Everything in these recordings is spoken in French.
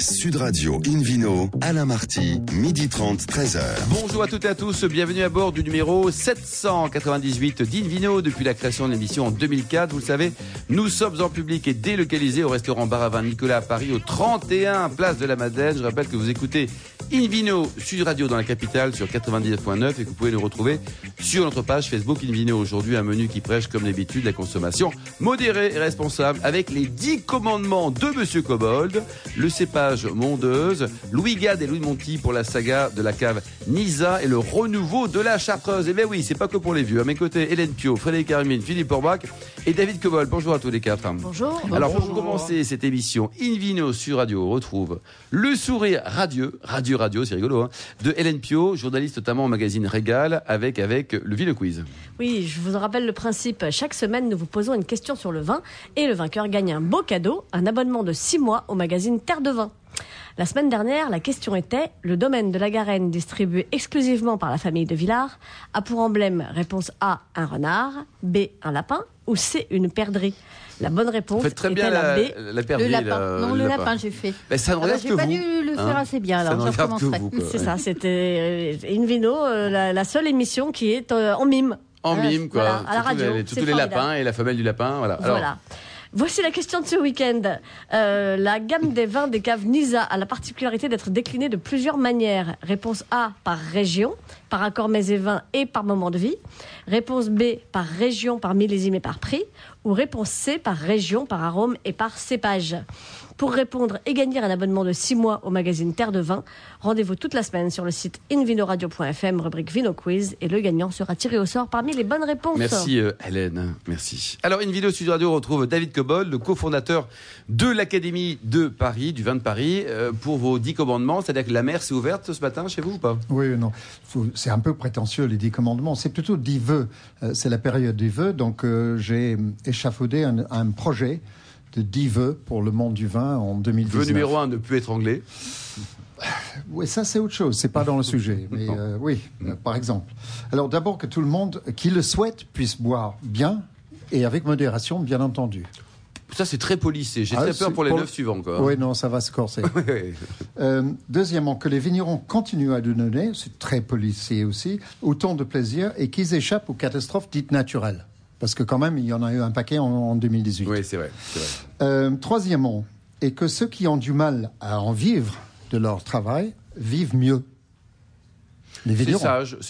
Sud Radio, Invino, Alain Marty, 12h30, 13h. Bonjour à toutes et à tous, bienvenue à bord du numéro 798 d'Invino depuis la création de l'émission en 2004. Vous le savez, nous sommes en public et délocalisés au restaurant Bar à Vin Nicolas à Paris, au 31 Place de la Madeleine. Je rappelle que vous écoutez Invino Sud Radio dans la capitale sur 99.9 et que vous pouvez le retrouver sur notre page Facebook Invino. Aujourd'hui, un menu qui prêche comme d'habitude la consommation modérée et responsable avec les 10 commandements de Monsieur Cobbold, le cépage Mondeuse, Louis Gade et Louis de Montille pour la saga de la cave Nysa et le renouveau de la Chartreuse. Et bien oui, c'est pas que pour les vieux. À mes côtés, Hélène Pio, Frédéric Armin, Philippe Faure-Brac et David Kebol. Bonjour à tous les quatre. Bonjour. Alors pour commencer cette émission Invino Sud Radio, on retrouve le sourire radieux, c'est rigolo, hein, de Hélène Pio, journaliste notamment au magazine Régal, avec le Vino Quiz. Oui, je vous rappelle le principe. Chaque semaine, nous vous posons une question sur le vin et le vainqueur gagne un beau cadeau, un abonnement de 6 mois au magazine Terre de Vin. La semaine dernière, la question était « Le domaine de la Garenne, distribué exclusivement par la famille de Villard, a pour emblème réponse A, un renard, B, un lapin ou C, une perdrix ?» La bonne réponse était bien la B, la perdrix, le lapin. Le lapin, j'ai fait. Mais ça ne regarde que vous. J'ai pas dû le faire assez bien, alors je recommencerai. C'est ça, c'était Invino, la seule émission qui est en mime. En mime, quoi. Voilà, à la radio. Tous les lapins et la femelle du lapin, voilà. Voilà. Voici la question de ce week-end. La gamme des vins des caves Nisa a la particularité d'être déclinée de plusieurs manières. Réponse A, par région, par accord mets et vins et par moment de vie. Réponse B, par région, par millésime et par prix. Ou réponse C, par région, par arôme et par cépage. Pour répondre et gagner un abonnement de 6 mois au magazine Terre de Vin, rendez-vous toute la semaine sur le site invinoradio.fm, rubrique Vino Quiz, et le gagnant sera tiré au sort parmi les bonnes réponses. Merci Hélène, merci. Alors Invino Sud Radio retrouve David Cobbold, le cofondateur de l'Académie de Paris, du vin de Paris, pour vos 10 commandements, c'est-à-dire que la mer s'est ouverte ce matin chez vous ou pas ? Oui, non, c'est un peu prétentieux les 10 commandements, c'est plutôt 10 vœux, c'est la période des vœux, donc j'ai échafaudé un projet de 10 vœux pour le monde du vin en 2019. Vœu numéro 1, ne plus être anglais. Oui, ça c'est autre chose, c'est pas dans le sujet. Mais oui, par exemple. Alors d'abord que tout le monde qui le souhaite puisse boire bien et avec modération, bien entendu. Ça c'est très policé, j'ai très peur pour les 9 suivants. Oui, non, ça va se corser. Deuxièmement, que les vignerons continuent à nous donner, c'est très policé aussi, autant de plaisir et qu'ils échappent aux catastrophes dites naturelles. Parce que quand même, il y en a eu un paquet en 2018. Oui, c'est vrai. C'est vrai. Troisièmement, et que ceux qui ont du mal à en vivre de leur travail vivent mieux. C'est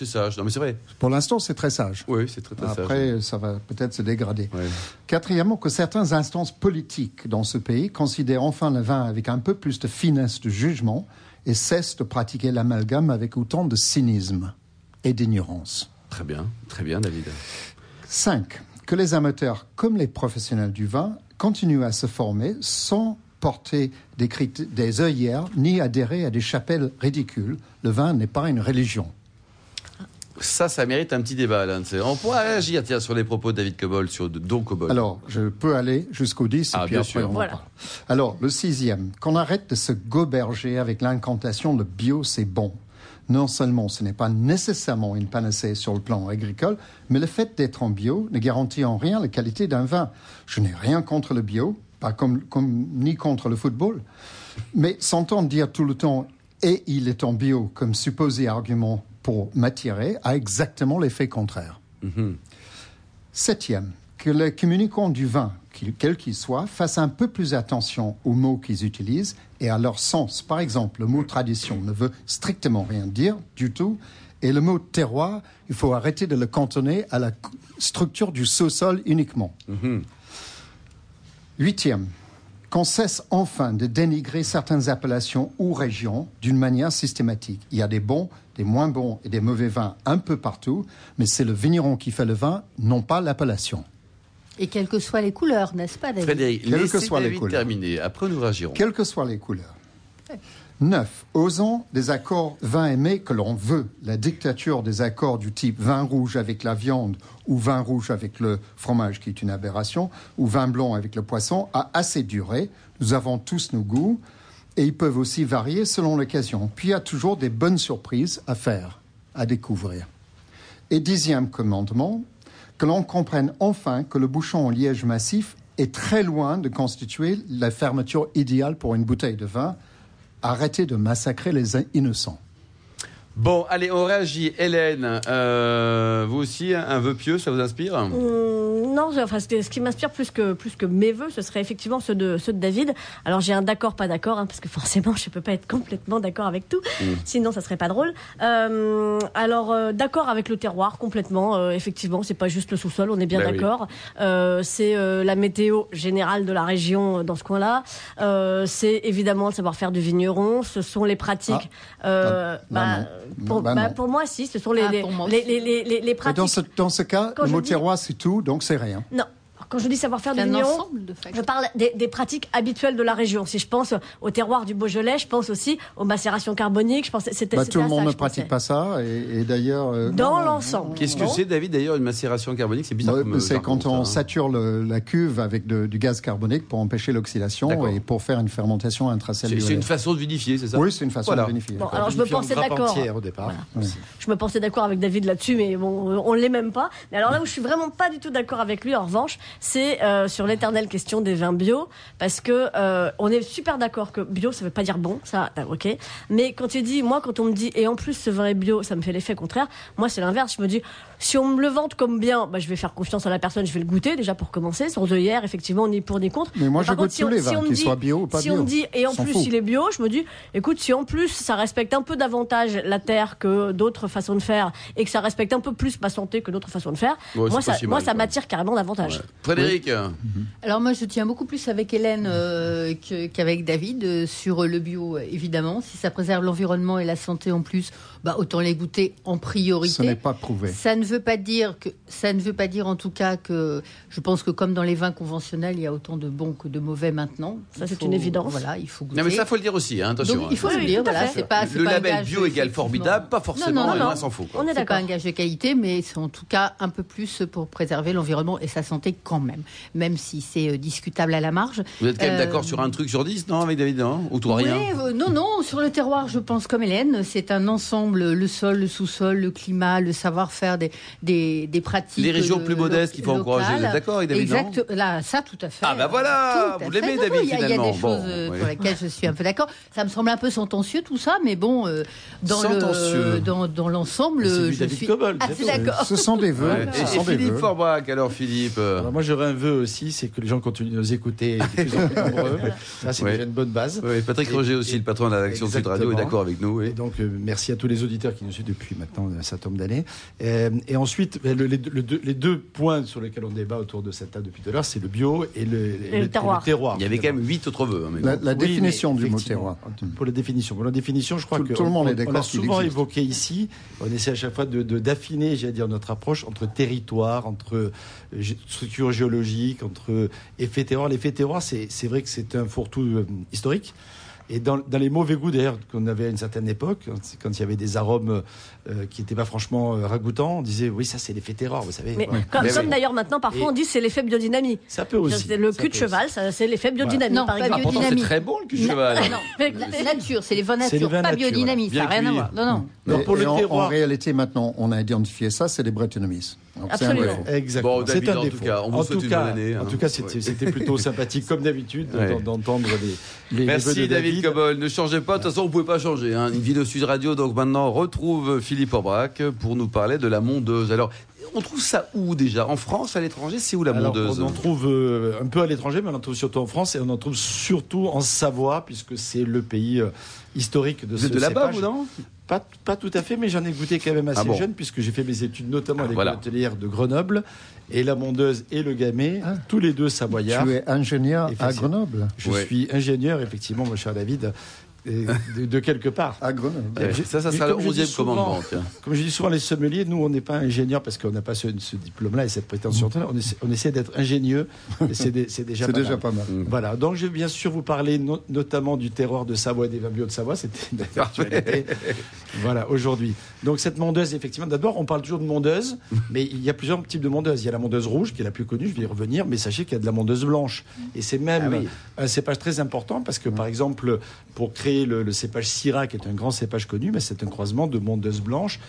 sage. Non, mais c'est vrai. Pour l'instant, c'est très sage. Oui, c'est très sage. Après, ça va peut-être se dégrader. Ouais. Quatrièmement, que certaines instances politiques dans ce pays considèrent enfin le vin avec un peu plus de finesse de jugement et cessent de pratiquer l'amalgame avec autant de cynisme et d'ignorance. Très bien, David. 5. Que les amateurs, comme les professionnels du vin, continuent à se former sans porter des œillères ni adhérer à des chapelles ridicules. Le vin n'est pas une religion. Ça mérite un petit débat, Alain. On pourra réagir sur les propos de David Cobbold, sur Don Cobbold. Alors, je peux aller jusqu'au 10 et puis après on parle. Alors, le 6e, qu'on arrête de se goberger avec l'incantation « le bio, c'est bon ». Non seulement ce n'est pas nécessairement une panacée sur le plan agricole, mais le fait d'être en bio ne garantit en rien la qualité d'un vin. Je n'ai rien contre le bio, pas ni contre le football, mais s'entendre dire tout le temps « et il est en bio » comme supposé argument pour m'attirer a exactement l'effet contraire. 7e, que les communicants du vin, quel qu'il soit, fassent un peu plus attention aux mots qu'ils utilisent et à leur sens. Par exemple, le mot « tradition » ne veut strictement rien dire du tout. Et le mot « terroir », il faut arrêter de le cantonner à la structure du sous-sol uniquement. 8e, qu'on cesse enfin de dénigrer certaines appellations ou régions d'une manière systématique. Il y a des bons, des moins bons et des mauvais vins un peu partout, mais c'est le vigneron qui fait le vin, non pas l'appellation. Et quelles que soient les couleurs, n'est-ce pas, David ? Frédéric, laissez David terminer. Après, nous réagirons. Quelles que soient les couleurs. 9. Osons des accords vin aimé que l'on veut. La dictature des accords du type vin rouge avec la viande ou vin rouge avec le fromage, qui est une aberration, ou vin blanc avec le poisson, a assez duré. Nous avons tous nos goûts et ils peuvent aussi varier selon l'occasion. Puis, il y a toujours des bonnes surprises à faire, à découvrir. Et 10e commandement, que l'on comprenne enfin que le bouchon en liège massif est très loin de constituer la fermeture idéale pour une bouteille de vin. Arrêtez de massacrer les innocents. Bon, allez, on réagit. Hélène, vous aussi, un vœu pieux, ça vous inspire ? Non, enfin, ce qui m'inspire plus que mes vœux, ce serait effectivement ceux de David. Alors, j'ai un d'accord, pas d'accord, hein, parce que forcément, je ne peux pas être complètement d'accord avec tout. Sinon, ça ne serait pas drôle. D'accord avec le terroir, complètement. Effectivement, ce n'est pas juste le sous-sol, on est bien d'accord. Oui. C'est la météo générale de la région dans ce coin-là. C'est évidemment le savoir-faire du vigneron. Ce sont les pratiques... Pour moi, si, ce sont les pratiques. Dans ce cas, quand le mot terroir, c'est tout, donc c'est rien. Non. Quand je dis savoir-faire du vigneron, je parle des pratiques habituelles de la région. Si je pense au terroir du Beaujolais, je pense aussi aux macérations carboniques. Je pense tout le monde ne pratique pas ça, et d'ailleurs dans l'ensemble. Qu'est-ce que c'est, David, d'ailleurs, une macération carbonique? C'est bizarre. C'est quand on sature la cuve avec du gaz carbonique pour empêcher l'oxydation. D'accord. Et pour faire une fermentation intracellulaire. C'est une façon de vinifier, c'est ça? Oui, c'est une façon de vinifier. Bon, alors je me pensais d'accord. Au départ. Voilà. Oui. Je me pensais d'accord avec David là-dessus, mais bon, on l'est même pas. Mais alors là où je suis vraiment pas du tout d'accord avec lui, en revanche, c'est sur l'éternelle question des vins bio, parce que on est super d'accord que bio, ça veut pas dire bon, ça, ok. Mais quand on me dit, et en plus ce vin est bio, ça me fait l'effet contraire. Moi, c'est l'inverse. Je me dis, si on me le vante comme bien, je vais faire confiance à la personne, je vais le goûter déjà pour commencer, sans œillère, effectivement, ni pour ni contre. Mais moi, je goûte tous les vins, qu'ils soient bio ou pas bio. Si on me dit, et en plus il est bio, je me dis, écoute, si en plus ça respecte un peu davantage la terre que d'autres façons de faire, et que ça respecte un peu plus ma santé que d'autres façons de faire, moi, ça m'attire carrément davantage. Ouais. Frédéric. Alors moi, je tiens beaucoup plus avec Hélène qu'avec David sur le bio, évidemment. Si ça préserve l'environnement et la santé en plus, autant les goûter en priorité. Ce n'est pas prouvé. Ça ne veut pas dire en tout cas que je pense que comme dans les vins conventionnels, il y a autant de bons que de mauvais maintenant. Ça, c'est une évidence. Voilà, il faut goûter. Non, mais ça, faut le dire aussi. Hein, attention. Donc, il faut le dire. Voilà, c'est pas label un gage bio égale formidable, pas forcément. Non. On s'en fout. On est d'accord. C'est pas un gage de qualité, mais c'est en tout cas un peu plus pour préserver l'environnement et sa santé. Quand même si c'est discutable à la marge. Vous êtes quand même d'accord sur un truc sur 10, non, avec David, non? Ou toi, rien? Non, sur le terroir, je pense comme Hélène, c'est un ensemble, le sol, le sous-sol, le climat, le savoir-faire des pratiques. Les régions plus modestes qu'il faut encourager. Vous êtes d'accord avec David? Exact, là, ça, tout à fait. Ah, voilà! Vous l'aimez, David, finalement. Il y a des choses pour lesquelles je suis un peu d'accord. Ça me semble un peu sentencieux, tout ça, mais bon, dans l'ensemble, je suis assez d'accord. Ce sont des vœux. Et Philippe Faure-Brac, alors, Philippe? Moi, j'aurais un vœu aussi, c'est que les gens continuent de nous écouter, de plus en plus nombreux. Ça, c'est déjà une bonne base. Oui, Patrick Roger aussi, le patron de la rédaction Sud Radio, est d'accord avec nous. Oui. Donc, merci à tous les auditeurs qui nous suivent depuis maintenant un certain nombre d'années. Et ensuite, les deux points sur lesquels on débat autour de cette table depuis tout à l'heure, c'est le bio et le terroir. Il y avait quand même 8 autres vœux. Hein, la définition du mot terroir. Pour la définition. Je crois que tout le monde est d'accord. On l'a souvent évoqué ici. On essaie à chaque fois d'affiner, j'allais dire, notre approche entre territoire, entre structure géologique, entre effet terroir. L'effet terroir, c'est vrai que c'est un fourre-tout historique. Et dans les mauvais goûts, d'ailleurs, qu'on avait à une certaine époque, quand il y avait des arômes qui n'étaient pas franchement ragoûtants, on disait, oui, ça, c'est l'effet terroir, vous savez. Mais comme d'ailleurs maintenant, parfois, on dit, c'est l'effet biodynamie. Ça peut aussi. Le cul de cheval, ça, c'est l'effet biodynamie. Voilà. Non, par exemple. Pourtant, c'est très bon, le cul de cheval. Non, nature, c'est les vins nature, pas biodynamie, ça n'a rien à voir. Non. Pour le terroir. En réalité, maintenant, on a identifié ça, c'est les brettanomyces. Absolument. Exactement. Bon, David, en tout cas, on vous souhaite une bonne année. En tout cas, c'était plutôt sympathique, comme d'habitude, d'entendre les. Merci, David. Cobbold, ne changez pas, de toute façon vous ne pouvez pas changer. Hein. Invino Sud Radio, donc maintenant retrouve Philippe Faure-Brac pour nous parler de la Mondeuse. Alors, on trouve ça où déjà? En France, à l'étranger? C'est où la Mondeuse? On en trouve un peu à l'étranger, mais on en trouve surtout en France et on en trouve surtout en Savoie, puisque c'est le pays historique de ce cépage. Vous êtes de là-bas, vous, non? Pas tout à fait, mais j'en ai goûté quand même assez jeune, puisque j'ai fait mes études notamment à l'école hôtelière de Grenoble. Et la Mondeuse et le Gamay, tous les deux savoyards. Tu es ingénieur à Grenoble? Je suis ingénieur, effectivement, mon cher David, de quelque part. À Grenoble. Ça sera le 11e commandement. Comme je dis souvent, les sommeliers, nous, on n'est pas ingénieurs parce qu'on n'a pas ce diplôme-là et cette prétention. On essaie d'être ingénieux, mais c'est déjà pas mal. Voilà. Donc, je vais bien sûr vous parler notamment du terroir de Savoie et des vins bio de Savoie. C'était une actualité. Voilà, aujourd'hui. Donc, cette Mondeuse, effectivement, d'abord, on parle toujours de Mondeuse, mais il y a plusieurs types de Mondeuse. Il y a la Mondeuse rouge, qui est la plus connue, je vais y revenir, mais sachez qu'il y a de la Mondeuse blanche. Et c'est même un cépage très important parce que, par exemple, pour créer le cépage Syrah, qui est un grand cépage connu, mais c'est un croisement de Mondeuse blanche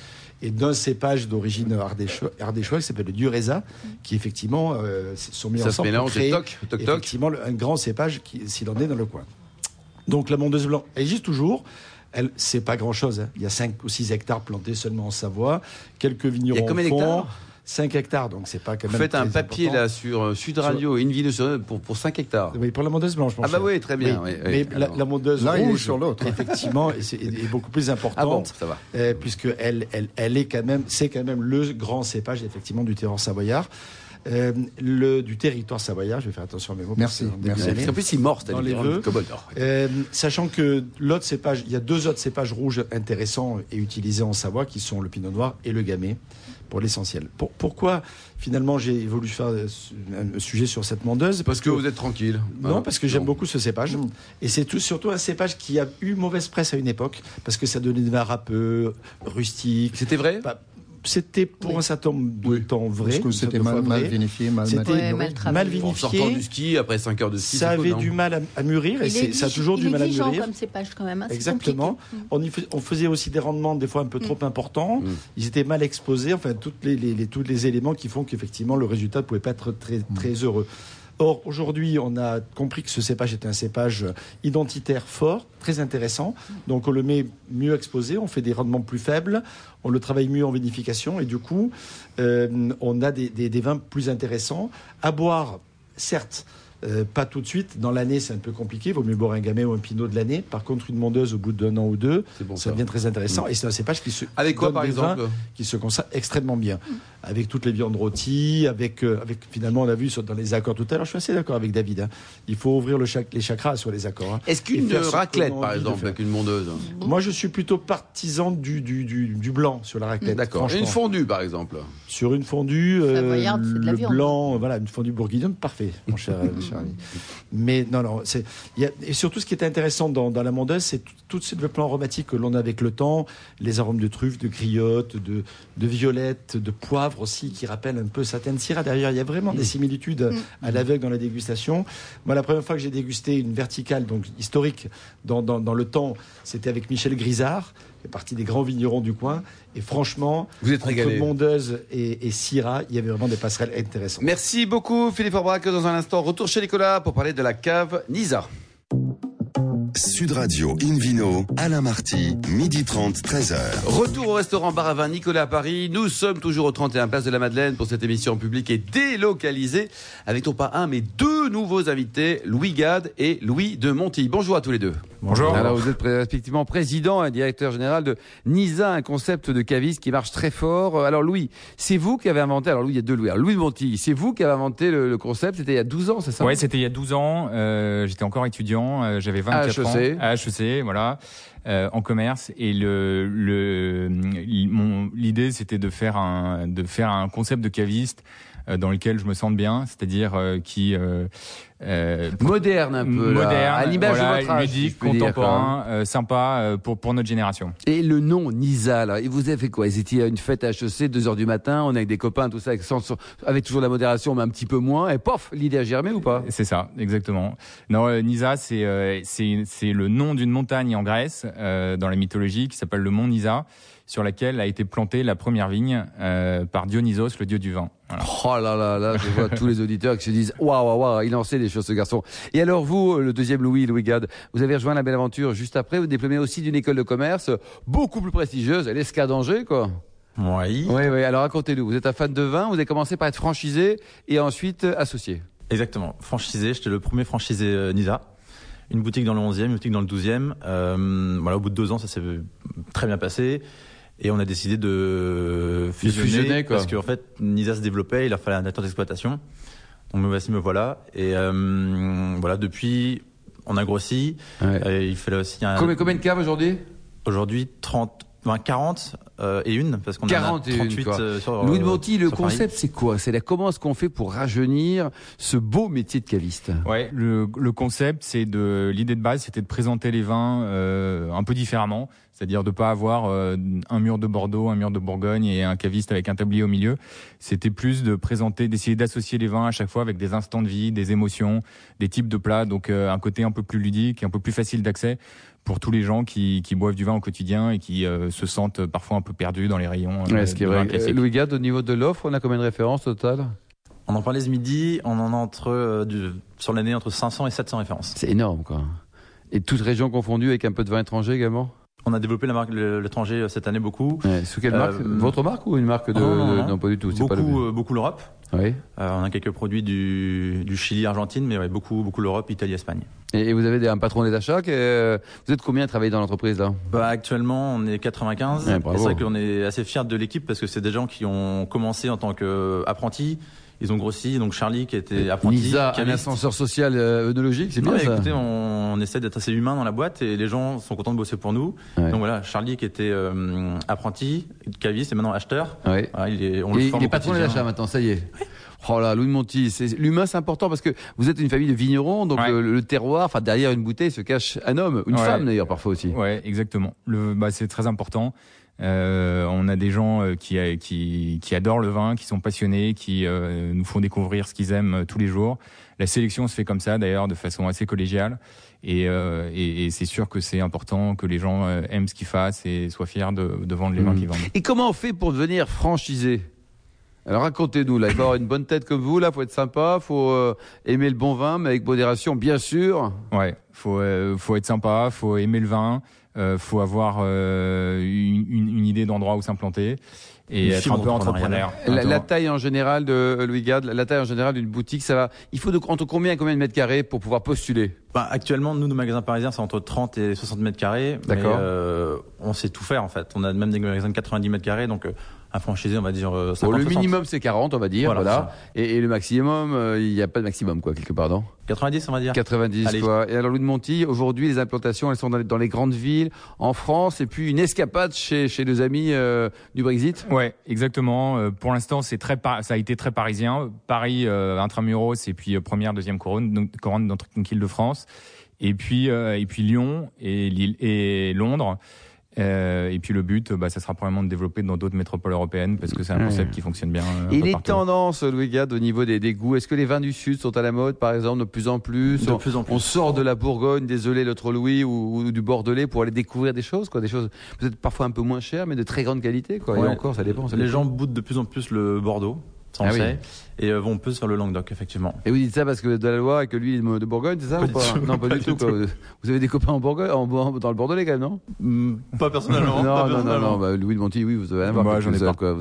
et d'un cépage d'origine ardéchoise qui s'appelle le Dureza, qui effectivement sont mis ensemble pour créer effectivement un grand cépage s'il en est dans le coin. Donc la Mondeuse blanche existe toujours. Elle, c'est pas grand-chose. Hein. Il y a 5 ou 6 hectares plantés seulement en Savoie. Quelques vignerons en font. 5 hectares, donc c'est pas quand même. Vous faites un papier important. Là sur Sud Radio, Invino pour 5 hectares. Oui, pour la Mondeuse blanche. Ah bah oui, très bien. Oui, oui, mais alors, la Mondeuse rouge sur l'autre, effectivement, est beaucoup plus importante. Ah bon, ça va. Puisque elle est quand même, c'est quand même le grand cépage effectivement du terroir savoyard. Du territoire savoyard, je vais faire attention à mes mots. Merci. En plus, il mord, c'est-à-dire du Cobbold. Sachant que l'autre cépage, il y a 2 autres cépages rouges intéressants et utilisés en Savoie, qui sont le Pinot noir et le Gamay, pour l'essentiel. Pourquoi finalement j'ai voulu faire un sujet sur cette Mondeuse ? Parce que vous êtes tranquille. Non, parce que j'aime beaucoup ce cépage. Et c'est surtout un cépage qui a eu mauvaise presse à une époque, parce que ça donnait des vins râpeux, rustiques. C'était vrai ? C'était pour un certain nombre de temps vrai. Parce que c'était mal vinifié, mal vinifié. En sortant du ski, après 5 heures de ski, ça avait du mal à mûrir, et ça a toujours du mal à mûrir. Il est comme cépage quand même. Hein, exactement. On faisait aussi des rendements des fois un peu trop importants. Ils étaient mal exposés. Enfin, tous les éléments qui font qu'effectivement le résultat ne pouvait pas être très, très heureux. Or, aujourd'hui, on a compris que ce cépage était un cépage identitaire fort, très intéressant. Donc, on le met mieux exposé, on fait des rendements plus faibles, on le travaille mieux en vinification. Et du coup, on a des vins plus intéressants à boire, certes. Pas tout de suite, dans l'année c'est un peu compliqué, il vaut mieux boire un Gamay ou un Pinot de l'année. Par contre, une Mondeuse au bout d'un an ou 2, bon, ça devient très intéressant. Et c'est un cépage qui se avec quoi, par exemple, qui se conserve extrêmement bien, avec toutes les viandes rôties, avec finalement on a vu dans les accords tout à l'heure. Je suis assez d'accord avec David. Hein. Il faut ouvrir les chakras sur les accords. Hein. Est-ce qu'une raclette, par exemple, avec une Mondeuse ? Moi, je suis plutôt partisan du blanc sur la raclette. D'accord. Une fondue, par exemple. Sur une fondue, le blanc, voilà, une fondue bourguignonne, parfait, mon cher. Mais non, et surtout ce qui est intéressant dans la Mondeuse, c'est tout ce développement aromatique que l'on a avec le temps, les arômes de truffe, de griotte, de violette, de poivre aussi, qui rappellent un peu certaines Syrah. Derrière, il y a vraiment des similitudes à l'aveugle dans la dégustation. Moi, la première fois que j'ai dégusté une verticale, donc historique, dans le temps, c'était avec Michel Grisard, qui est parti des grands vignerons du coin. Et franchement, vous êtes régalé. Mondeuse et Syrah, il y avait vraiment des passerelles intéressantes. Merci beaucoup, Philippe Faure-Brac. Dans un instant, retour chez Nicolas pour parler de la cave Nysa. Sud Radio, Invino, Alain Marty, 12h30, 13h. Retour au restaurant Bar à Vin Nicolas à Paris. Nous sommes toujours au 31 Place de la Madeleine pour cette émission publique et délocalisée avec non pas 1 mais 2 nouveaux invités, Louis Gade et Louis de Montille. Bonjour à tous les 2. Bonjour. Alors vous êtes respectivement président et directeur général de Nisa, un concept de caviste qui marche très fort. Alors Louis, c'est vous qui avez inventé, alors Louis, il y a 2 Louis. Alors Louis de Montille, c'est vous qui avez inventé le concept, c'était il y a 12 ans, c'est ça ? Oui, c'était il y a 12 ans, j'étais encore étudiant, j'avais 24 ans. À HEC, voilà, en commerce. Et l'idée, c'était de faire un concept de caviste dans lequel je me sente bien, c'est-à-dire qui... moderne un peu, moderne, à l'image de votre âge, ludique, contemporain, sympa pour notre génération. Et le nom Nisa, là, il vous a fait quoi ? Ils étaient à une fête à HEC, 2h du matin, on est avec des copains, tout ça, avec toujours la modération, mais un petit peu moins, et pof, l'idée a germé ou pas ? C'est ça, exactement. Non, Nysa, c'est le nom d'une montagne en Grèce, dans la mythologie, qui s'appelle le mont Nysa, sur laquelle a été plantée la première vigne par Dionysos, le dieu du vin. Voilà. Oh là là là, je vois tous les auditeurs qui se disent waouh, il en sait des choses ce garçon. Et alors vous, le 2e Louis Gade, vous avez rejoint la belle aventure juste après, vous diplômez aussi d'une école de commerce beaucoup plus prestigieuse, elle est l'ESCA d'Angers quoi. Oui, alors racontez-nous, vous êtes un fan de vin, vous avez commencé par être franchisé et ensuite associé. Exactement, franchisé, j'étais le premier franchisé Nysa. Une boutique dans le 11e, une boutique dans le 12e. Voilà, au bout de 2 ans, ça s'est très bien passé. Et on a décidé de fusionner parce qu'en fait, Nysa se développait, il leur fallait un directeur d'exploitation. Donc voici, me voilà. Et voilà, depuis, on a grossi. Ouais. Il fallait aussi un... Combien de caves aujourd'hui ? Aujourd'hui, 40 et une, parce qu'on a 38 sur Louis de Montille, le concept Paris. C'est quoi ? C'est comment est-ce qu'on fait pour rajeunir ce beau métier de caviste ? Ouais, le concept, l'idée de base, c'était de présenter les vins un peu différemment. C'est-à-dire de pas avoir un mur de Bordeaux, un mur de Bourgogne et un caviste avec un tablier au milieu. C'était plus de présenter, d'essayer d'associer les vins à chaque fois avec des instants de vie, des émotions, des types de plats. Donc un côté un peu plus ludique, un peu plus facile d'accès pour tous les gens qui boivent du vin au quotidien et qui se sentent parfois un peu perdus dans les rayons. Ouais, ce qui est vrai. Louis Gade, au niveau de l'offre, on a combien de références totales ? On en parlait ce midi, on en a sur l'année entre 500 et 700 références. C'est énorme quoi. Et toutes régions confondues avec un peu de vin étranger également? On a développé la marque l'étranger cette année beaucoup. Ouais, sous quelle marque? Votre marque ou une marque de... Non. Non, pas du tout. C'est beaucoup, beaucoup l'Europe. Oui. On a quelques produits du Chili, Argentine, mais ouais, beaucoup l'Europe, Italie, Espagne. Et vous avez un patron des achats. Vous êtes combien à travailler dans l'entreprise là? Actuellement, on est 95. Ouais, c'est vrai qu'on est assez fiers de l'équipe parce que c'est des gens qui ont commencé en tant qu'apprentis. Ils ont grossi, donc Charlie qui était apprenti. Nysa, un ascenseur social œnologique, c'est bien ça. Écoutez, on essaie d'être assez humain dans la boîte et les gens sont contents de bosser pour nous. Ouais. Donc voilà, Charlie qui était apprenti, caviste et maintenant acheteur. Ouais. Voilà, il est patron des achats maintenant, ça y est. Ouais. Oh là, Louis de Montille, l'humain c'est important parce que vous êtes une famille de vignerons, donc ouais. Le terroir, enfin derrière une bouteille se cache un homme, une ouais. femme d'ailleurs parfois aussi. Ouais, exactement. C'est très important. On a des gens qui adorent le vin, qui sont passionnés, qui nous font découvrir ce qu'ils aiment tous les jours. La sélection se fait comme ça d'ailleurs de façon assez collégiale et c'est sûr que c'est important que les gens aiment ce qu'ils fassent et soient fiers de vendre les vins qu'ils vendent. Et comment on fait pour devenir franchisé ? Alors racontez-nous, là, il faut avoir une bonne tête comme vous, là, faut être sympa, faut aimer le bon vin, mais avec modération, bien sûr. Ouais, faut être sympa, faut aimer le vin, faut avoir une idée d'endroit où s'implanter et être un peu entrepreneur. La taille en général de Louis Gade, la taille en général d'une boutique, ça va. Il faut entre combien et combien de mètres carrés pour pouvoir postuler? Actuellement, nous, nos magasins parisiens, c'est entre 30 et 60 mètres carrés. D'accord. Mais, on sait tout faire en fait. On a même des magasins de 90 mètres carrés, donc. Un franchisé, on va dire 50. Bon, le minimum, c'est 40, on va dire. Voilà. Et le maximum, il n'y a pas de maximum, quoi, quelque part, non? 90, on va dire. 90, allez, quoi. Et alors, Louis de Montille, aujourd'hui, les implantations, elles sont dans les grandes villes, en France, et puis une escapade chez nos amis du Brexit. Ouais, exactement. Pour l'instant, ça a été très parisien. Paris, intramuros, et puis première, deuxième couronne dans toute l'île de France. Et puis Lyon et Lille et Londres. Et puis le but, ça sera probablement de développer dans d'autres métropoles européennes parce que c'est un concept qui fonctionne bien. Et les tendances, Louis Gade, au niveau des goûts, est-ce que les vins du Sud sont à la mode, par exemple, de plus en plus. On sort de la Bourgogne, désolé l'autre Louis, ou du Bordelais pour aller découvrir des choses peut-être parfois un peu moins chères, mais de très grande qualité, quoi. Ouais. Et encore, ça dépend. Les gens boutent de plus en plus le Bordeaux. Et vont peu sur le Languedoc, effectivement. Et vous dites ça parce que de la Loire et que lui il est de Bourgogne, c'est ça, ou pas? Non, pas du tout. Quoi. Vous avez des copains en Bourgogne, dans le Bordelais quand même, non? Pas personnellement. Non. Louis de Montille, oui, vous avez vous en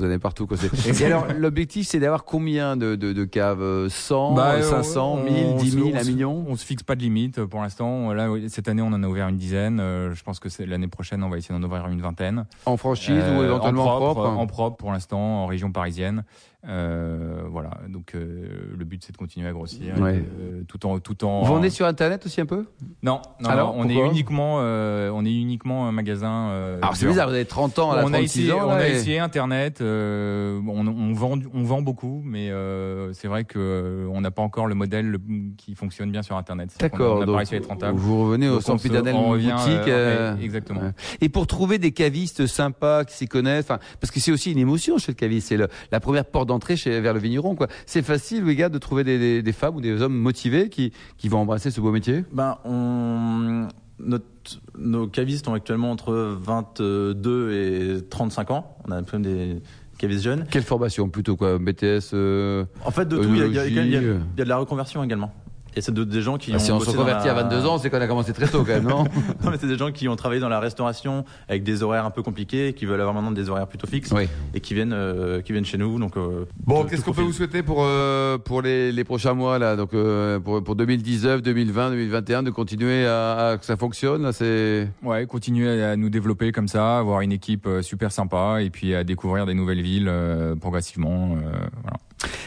avez partout. Quoi. Et alors, l'objectif, c'est d'avoir combien de caves? 100, 500, 1000, 10 000, 1 million? On se fixe pas de limite pour l'instant. Là, cette année, on en a ouvert une dizaine. Je pense que l'année prochaine, on va essayer d'en ouvrir une vingtaine. En franchise ou éventuellement en propre? En propre pour l'instant, en région parisienne. Le but c'est de continuer à grossir tout en. Vous vendez sur internet aussi un peu? Non. Alors, on est uniquement un magasin. Alors c'est bizarre, vous avez 30 ans, on a essayé internet. On vend beaucoup, mais c'est vrai que on n'a pas encore le modèle qui fonctionne bien sur internet. D'accord. On a réussi à être rentable. Vous revenez au Sampidadel boutique. Exactement. Et pour trouver des cavistes sympas qui s'y connaissent, parce que c'est aussi une émotion chez le caviste, c'est la première porte d'entrée vers le vigneron, quoi. C'est facile, Louis Gade, de trouver des femmes ou des hommes motivés qui vont embrasser ce beau métier? Nos cavistes ont actuellement entre 22 et 35 ans. On a même des cavistes jeunes. Quelle formation plutôt, quoi? BTS En fait, de tout. Il y a de la reconversion également. Et c'est des gens qui ont bossé. Si on se convertit à 22 ans, c'est qu'on a commencé très tôt quand même, non? Non, mais c'est des gens qui ont travaillé dans la restauration avec des horaires un peu compliqués, qui veulent avoir maintenant des horaires plutôt fixes et qui viennent chez nous. Donc qu'est-ce qu'on peut vous souhaiter pour les prochains mois là, donc pour 2019, 2020, 2021, de continuer à que ça fonctionne là, continuer à nous développer comme ça, avoir une équipe super sympa et puis à découvrir des nouvelles villes progressivement. Voilà.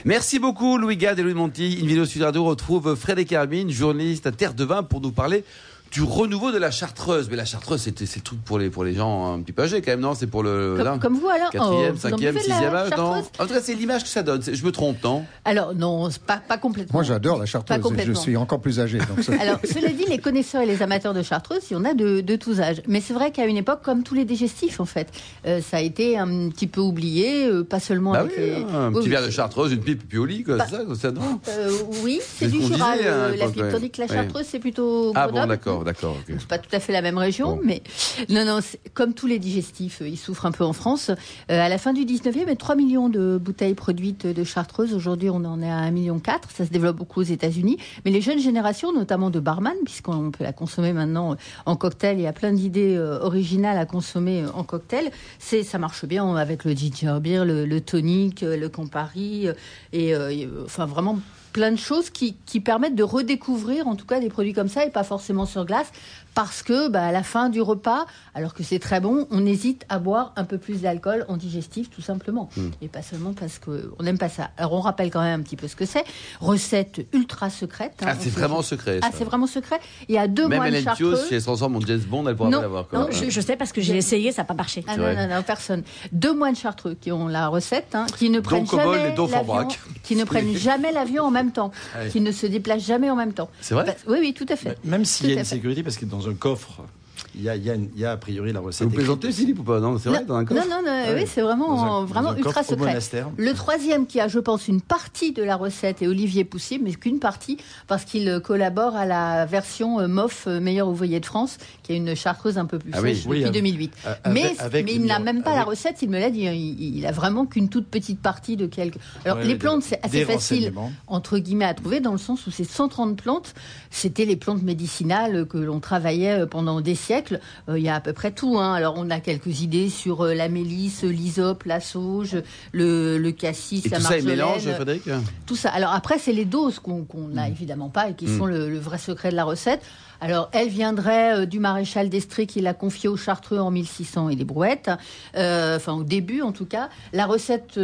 Merci beaucoup Louis Gade et Louis de Montille. Invino Sud Radio retrouve Frédéric Armin, journaliste à Terre de Vin, pour nous parler du renouveau de la Chartreuse. Mais la Chartreuse, c'est le truc pour les gens un petit peu âgés quand même, non? C'est pour le 4e, 5e, 6e âge, non? En tout cas, c'est l'image que ça donne. Je me trompe, non? Alors, non, pas complètement. Moi, j'adore la Chartreuse et je suis encore plus âgé. Donc ça... Alors, cela dit, les connaisseurs et les amateurs de Chartreuse, il y en a de tous âges. Mais c'est vrai qu'à une époque, comme tous les digestifs, en fait, ça a été un petit peu oublié, pas seulement avec les... Un petit verre de Chartreuse, une pipe, puis au lit, quoi, c'est ça, non? Oui, c'est du Jura. La pipe, tandis que la Chartreuse, c'est plutôt Grenoble. Ah bon, d'accord. d'accord. Okay. C'est pas tout à fait la même région, mais non, comme tous les digestifs, ils souffrent un peu en France. À la fin du 19e, 3 millions de bouteilles produites de Chartreuse. Aujourd'hui, on en est à 1,4 million. Ça se développe beaucoup aux États-Unis. Mais les jeunes générations, notamment de barman, puisqu'on peut la consommer maintenant en cocktail, il y a plein d'idées originales à consommer en cocktail. Ça marche bien avec le ginger beer, le tonic, le Campari, et enfin vraiment plein de choses qui permettent de redécouvrir en tout cas des produits comme ça et pas forcément sur glace, parce que à la fin du repas, alors que c'est très bon, on hésite à boire un peu plus d'alcool en digestif tout simplement, et pas seulement parce qu'on n'aime pas ça. Alors on rappelle quand même un petit peu ce que c'est, recette ultra secrète. C'est vraiment secret. C'est vraiment secret. Il y a 2 mois de Chartreuse. Même Hélène Pio, si elle se transforme en James Bond, elle pourra pas l'avoir. Non, je sais parce que j'ai essayé, ça n'a pas marché. Non, personne. 2 moines chartreux qui ont la recette, qui ne prennent jamais l'avion en même temps, qui ne se déplacent jamais en même temps. C'est vrai ? Oui, tout à fait. Même s'il y a une sécurité, parce que dans un coffre, il y a a priori la recette. Vous plaisantez, Philippe, ou pas ? Non, c'est vrai, dans un coffre. Non, c'est vraiment ultra secret. Le 3e qui a, je pense, une partie de la recette est Olivier Poussier, mais qu'une partie, parce qu'il collabore à la version MOF, meilleur ouvrier de France, qui est une chartreuse un peu plus sèche depuis 2008. Mais il n'a même pas la recette, il me l'a dit. Il a vraiment qu'une toute petite partie de quelques... Alors, les plantes, c'est assez facile, entre guillemets, à trouver, dans le sens où ces 130 plantes, c'était les plantes médicinales que l'on travaillait pendant des siècles. Il y a à peu près tout. Alors, on a quelques idées sur la mélisse, l'hysope, la sauge, le cassis, la marjolaine. Et tout ça, il mélange, Frédéric ? Tout ça. Alors, après, c'est les doses qu'on n'a évidemment pas et qui sont le vrai secret de la recette. Alors, elle viendrait du maréchal d'Estrées qui l'a confiée aux Chartreux en 1600 et les brouettes. Enfin, au début, en tout cas. La recette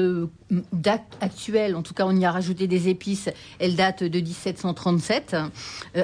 actuelle, en tout cas, on y a rajouté des épices. Elle date de 1737.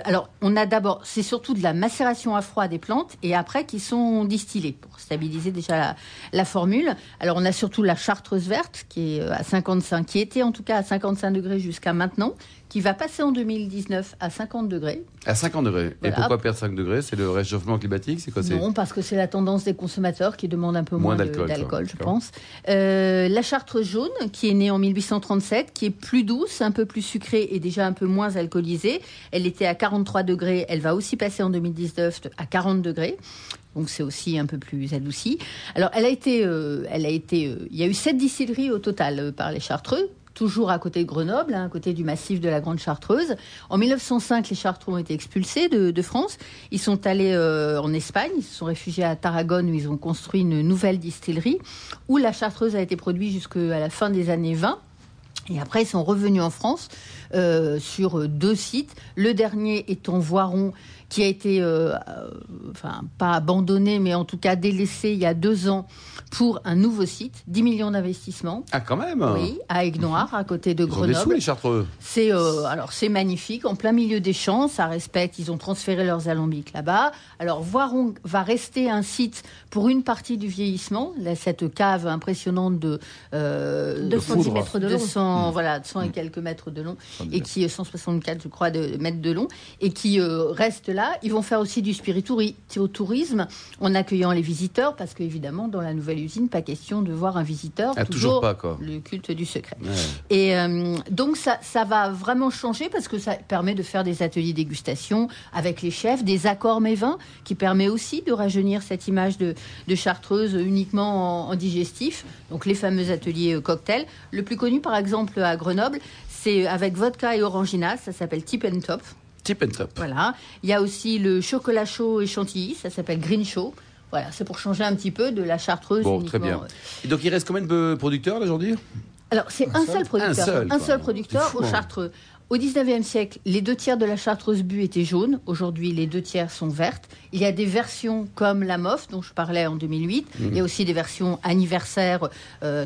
Alors, on a d'abord... C'est surtout de la macération à froid des plantes et après qui sont distillées pour stabiliser déjà la formule. Alors, on a surtout la chartreuse verte qui est à 55, qui était en tout cas à 55 degrés jusqu'à maintenant, qui va passer en 2019 à 50 degrés. À 50 degrés. Voilà. Et pourquoi perdre 5 degrés ? C'est le réchauffement climatique ? C'est quoi ? Non, parce que c'est la tendance des consommateurs qui demandent un peu moins d'alcool je pense. La chartreuse jaune, qui est née en 1837, qui est plus douce, un peu plus sucrée et déjà un peu moins alcoolisée. Elle était à 43 degrés. Elle va aussi passer en 2019 à 40 degrés. Donc c'est aussi un peu plus adouci. Alors, il y a eu 7 distilleries au total par les Chartreux, toujours à côté de Grenoble, à côté du massif de la Grande Chartreuse. En 1905, les Chartreux ont été expulsés de France. Ils sont allés en Espagne, ils se sont réfugiés à Tarragone, où ils ont construit une nouvelle distillerie, où la Chartreuse a été produite jusqu'à la fin des années 20. Et après, ils sont revenus en France sur 2 sites. Le dernier étant Voiron, qui a été, pas abandonné, mais en tout cas délaissé il y a 2 ans pour un nouveau site, 10 millions d'investissements. Ah, quand même. Oui, à Aigues-Noires, à côté de Grenoble. Ils ont des sous, les Chartreux. C'est magnifique, en plein milieu des champs, ça respecte, ils ont transféré leurs alambics là-bas. Alors, Voiron va rester un site pour une partie du vieillissement, cette cave impressionnante de 210 mètres de long. 100 et quelques mètres de long, et qui est 164, je crois, mètres de long, et qui reste là. Ils vont faire aussi du spiritourisme en accueillant les visiteurs, parce qu'évidemment, dans la nouvelle usine, pas question de voir un visiteur. Toujours pas, quoi. Le culte du secret. Ouais. Et donc, ça va vraiment changer, parce que ça permet de faire des ateliers dégustation avec les chefs, des accords mets-vins, qui permet aussi de rajeunir cette image de Chartreuse uniquement en digestif. Donc, les fameux ateliers cocktails. Le plus connu, par exemple, à Grenoble, c'est avec vodka et orangina, ça s'appelle Tip and Top. Tip and Top. Voilà. Il y a aussi le chocolat chaud et chantilly, ça s'appelle Green Show. Voilà, c'est pour changer un petit peu de la Chartreuse. Bon, très bien. Et donc, il reste combien de producteurs, là, aujourd'hui ? Alors, c'est un seul producteur. Un seul producteur au Chartreux. Au 19e siècle, les 2 tiers de la Chartreuse bu étaient jaunes. Aujourd'hui, les 2 tiers sont vertes. Il y a des versions comme la MOF, dont je parlais en 2008. Il y a aussi des versions anniversaires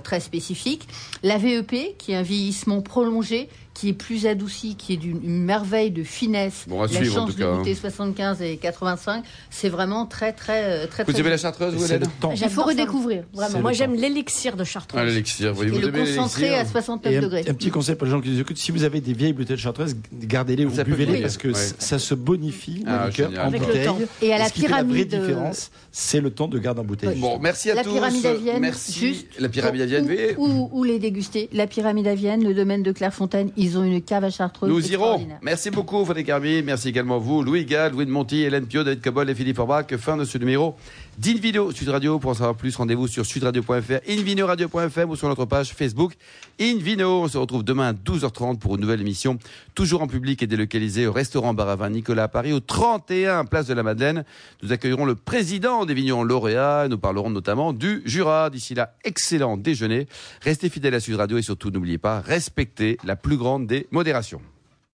très spécifiques. La VEP, qui est un vieillissement prolongé, qui est plus adouci, qui est d'une merveille de finesse. Bon, la chance de goûter 75 et 85, c'est vraiment très, très, très. Vous aimez la Chartreuse, vous, Hélène ? Il faut redécouvrir, vraiment. Moi, j'aime l'élixir de Chartreuse. Ah, l'élixir, oui. Et le concentré à 69 degrés. Un petit conseil pour les gens qui nous écoutent, si vous avez des vieilles bouteilles de Chartreuse, gardez-les ou buvez-les, parce que ça se bonifie, le liqueur, en bouteille. Et à la pyramide. La vraie différence, c'est le temps de garde en bouteille. Bon, merci à tous. La pyramide à Vienne, juste. La pyramide à Vienne, ou les déguster. La pyramide à Vienne, le domaine de Clairefontaine, Ils ont une cave à Chartreuse. Nous irons. Merci beaucoup, Frédéric Armin. Merci également à vous, Louis Gade, Louis de Montille, Hélène Pio, David Cobbold et Philippe Faure-Brac. Fin de ce numéro d'Invino Sud Radio. Pour en savoir plus, rendez-vous sur sudradio.fr, invinoradio.fm ou sur notre page Facebook Invino. On se retrouve demain à 12h30 pour une nouvelle émission, toujours en public et délocalisée au restaurant Bar à Vin Nicolas à Paris, au 31 Place de la Madeleine. Nous accueillerons le président des vignerons lauréats et nous parlerons notamment du Jura. D'ici là, excellent déjeuner. Restez fidèles à Sud Radio et surtout, n'oubliez pas, respectez la plus grande des modérations.